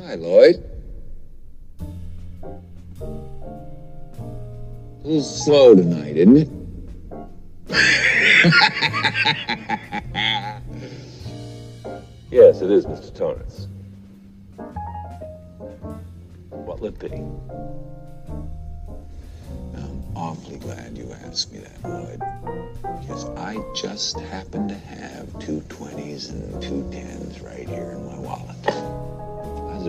Hi, Lloyd. A little slow tonight, isn't it? Yes, it is, Mr. Torrance. What'll it be? I'm awfully glad you asked me that, Lloyd. Because I just happen to have two 20s and two 10s right here in my wallet. I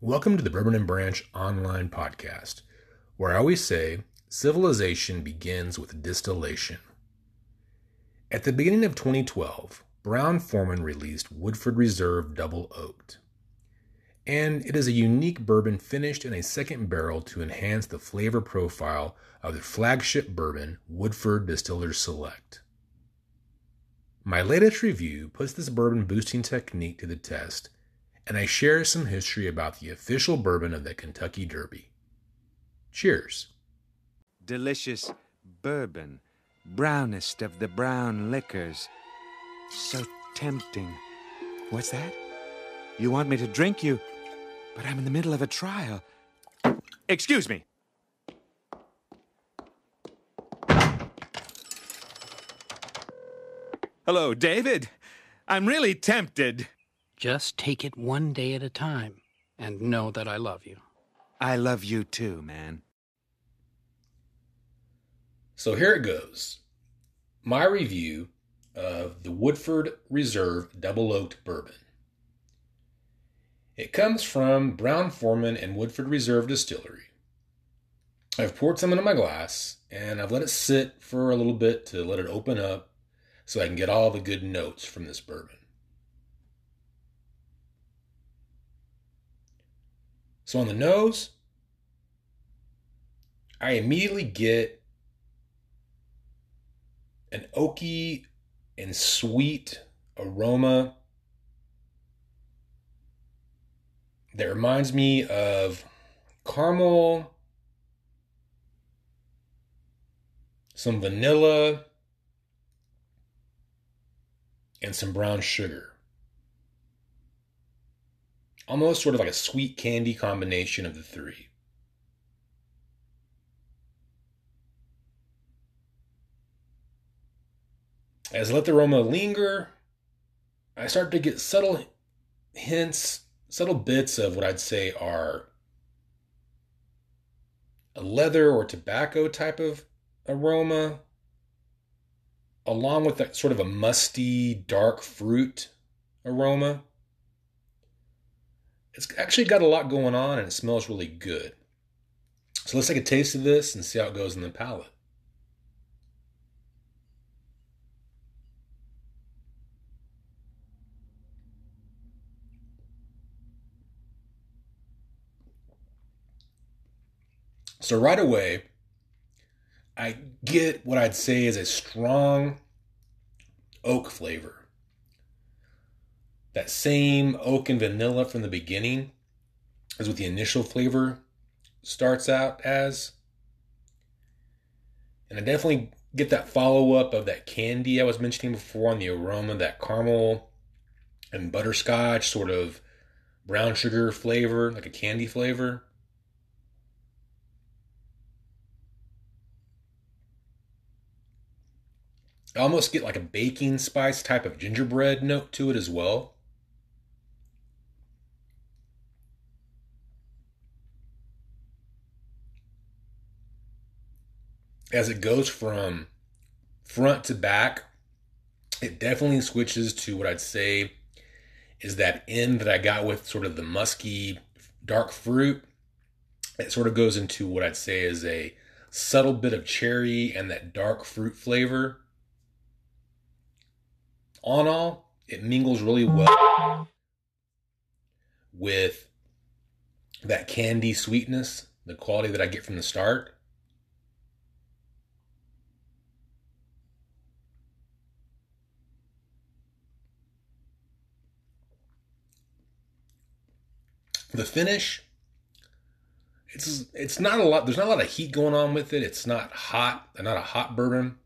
Welcome to the Bourbon and Branch online podcast, where I always say civilization begins with distillation. At the beginning of 2012, Brown-Forman released Woodford Reserve Double Oaked, and it is a unique bourbon finished in a second barrel to enhance the flavor profile of their flagship bourbon, Woodford Distillers Select. My latest review puts this bourbon boosting technique to the test, and I share some history about the official bourbon of the Kentucky Derby. Cheers. Delicious bourbon, brownest of the brown liquors. So tempting. What's that? You want me to drink you, but I'm in the middle of a trial. Excuse me. Hello, David. I'm really tempted. Just take it one day at a time, and know that I love you. I love you too, man. So here it goes. My review of the Woodford Reserve Double Oaked Bourbon. It comes from Brown-Forman and Woodford Reserve Distillery. I've poured some into my glass, and I've let it sit for a little bit to let it open up so I can get all the good notes from this bourbon. So on the nose, I immediately get an oaky and sweet aroma that reminds me of caramel, some vanilla, and some brown sugar. Almost sort of like a sweet candy combination of the three. As I let the aroma linger, I start to get subtle hints, subtle bits of what I'd say are a leather or tobacco type of aroma, along with that sort of a musty, dark fruit aroma. It's actually got a lot going on, and it smells really good. So let's take a taste of this and see how it goes in the palate. So right away, I get what I'd say is a strong oak flavor. That same oak and vanilla from the beginning is what the initial flavor starts out as. And I definitely get that follow-up of that candy I was mentioning before on the aroma, that caramel and butterscotch sort of brown sugar flavor, like a candy flavor. I almost get like a baking spice type of gingerbread note to it as well. As it goes from front to back, it definitely switches to what I'd say is that end that I got with sort of the musky dark fruit. It sort of goes into what I'd say is a subtle bit of cherry and that dark fruit flavor. All in all, it mingles really well with that candy sweetness, the quality that I get from the start. The finish, it's not a lot. There's not a lot of heat going on with it. It's not hot. Not a hot bourbon.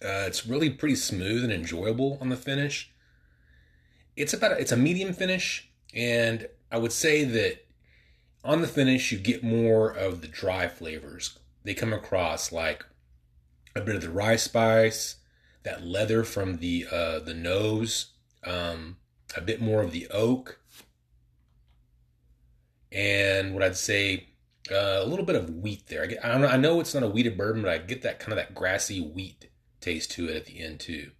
It's really pretty smooth and enjoyable on the finish. It's a medium finish, and I would say that on the finish you get more of the dry flavors. They come across like a bit of the rye spice, that leather from the nose, a bit more of the oak. And what I'd say, a little bit of wheat there. I know it's not a wheated bourbon, but I get that kind of that grassy wheat taste to it at the end too.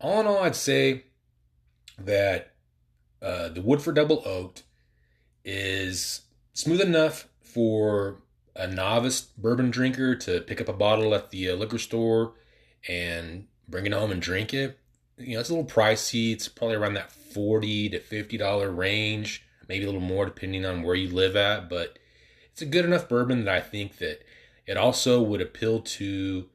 All in all, I'd say that the Woodford Double Oaked is smooth enough for a novice bourbon drinker to pick up a bottle at the liquor store and bring it home and drink it. You know, it's a little pricey. It's probably around that $40 to $50 range, maybe a little more depending on where you live at, but it's a good enough bourbon that I think that it also would appeal to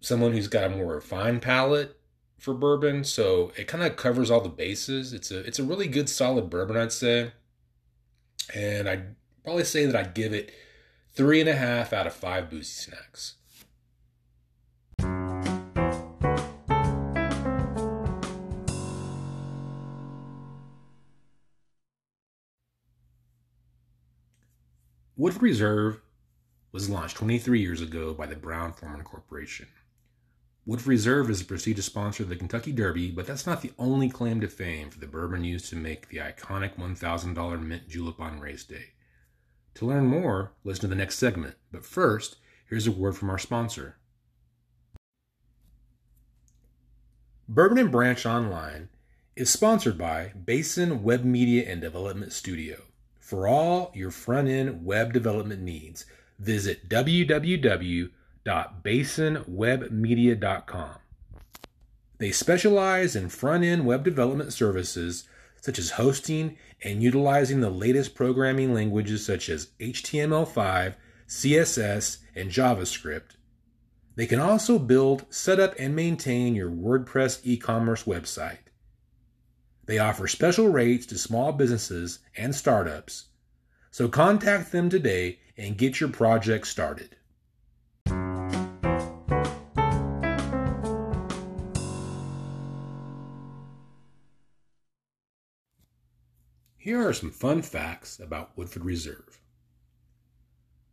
someone who's got a more refined palate for bourbon. So it kind of covers all the bases. It's a really good, solid bourbon, I'd say. And I'd probably say that I'd give it 3.5 out of 5 Boozy Snacks. Woodford Reserve was launched 23 years ago by the Brown-Forman Corporation. Woodford Reserve is a prestigious sponsor of the Kentucky Derby, but that's not the only claim to fame for the bourbon used to make the iconic $1,000 mint julep on race day. To learn more, listen to the next segment. But first, here's a word from our sponsor. Bourbon and Branch Online is sponsored by Basin Web Media and Development Studio. For all your front-end web development needs, visit www.basinwebmedia.com. They specialize in front-end web development services such as hosting and utilizing the latest programming languages such as HTML5, CSS, and JavaScript. They can also build, set up, and maintain your WordPress e-commerce website. They offer special rates to small businesses and startups, so contact them today and get your project started. Here are some fun facts about Woodford Reserve.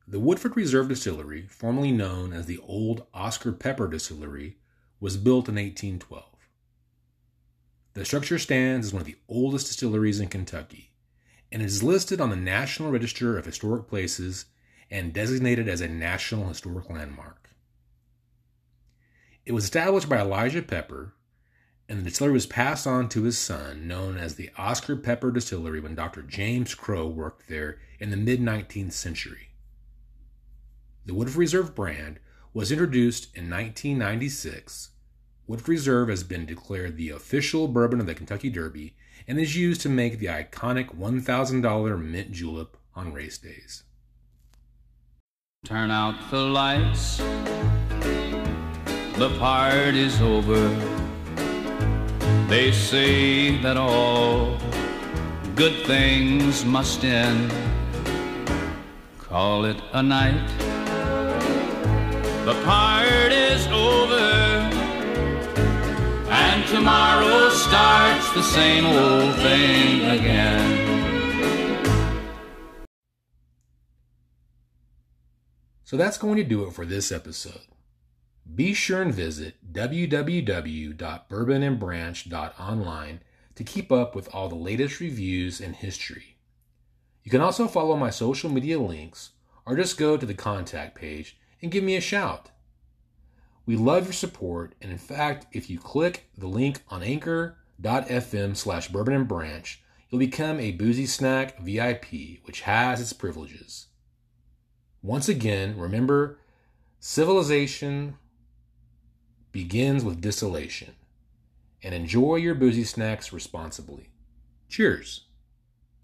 The Woodford Reserve Distillery, formerly known as the Old Oscar Pepper Distillery, was built in 1812. The structure stands as one of the oldest distilleries in Kentucky, and is listed on the National Register of Historic Places and designated as a National Historic Landmark. It was established by Elijah Pepper, and the distillery was passed on to his son, known as the Oscar Pepper Distillery, when Dr. James Crow worked there in the mid-19th century. The Woodford Reserve brand was introduced in 1996. Woodford Reserve has been declared the official bourbon of the Kentucky Derby and is used to make the iconic $1,000 mint julep on race days. Turn out the lights, the party's over. They say that all good things must end. Call it a night, the party's over. And tomorrow starts the same old thing again. So that's going to do it for this episode. Be sure and visit www.bourbonandbranch.online to keep up with all the latest reviews and history. You can also follow my social media links or just go to the contact page and give me a shout. We love your support, and in fact, if you click the link on anchor.fm/bourbonandbranch, you'll become a Boozy Snack VIP, which has its privileges. Once again, remember, civilization begins with distillation. And enjoy your boozy snacks responsibly. Cheers.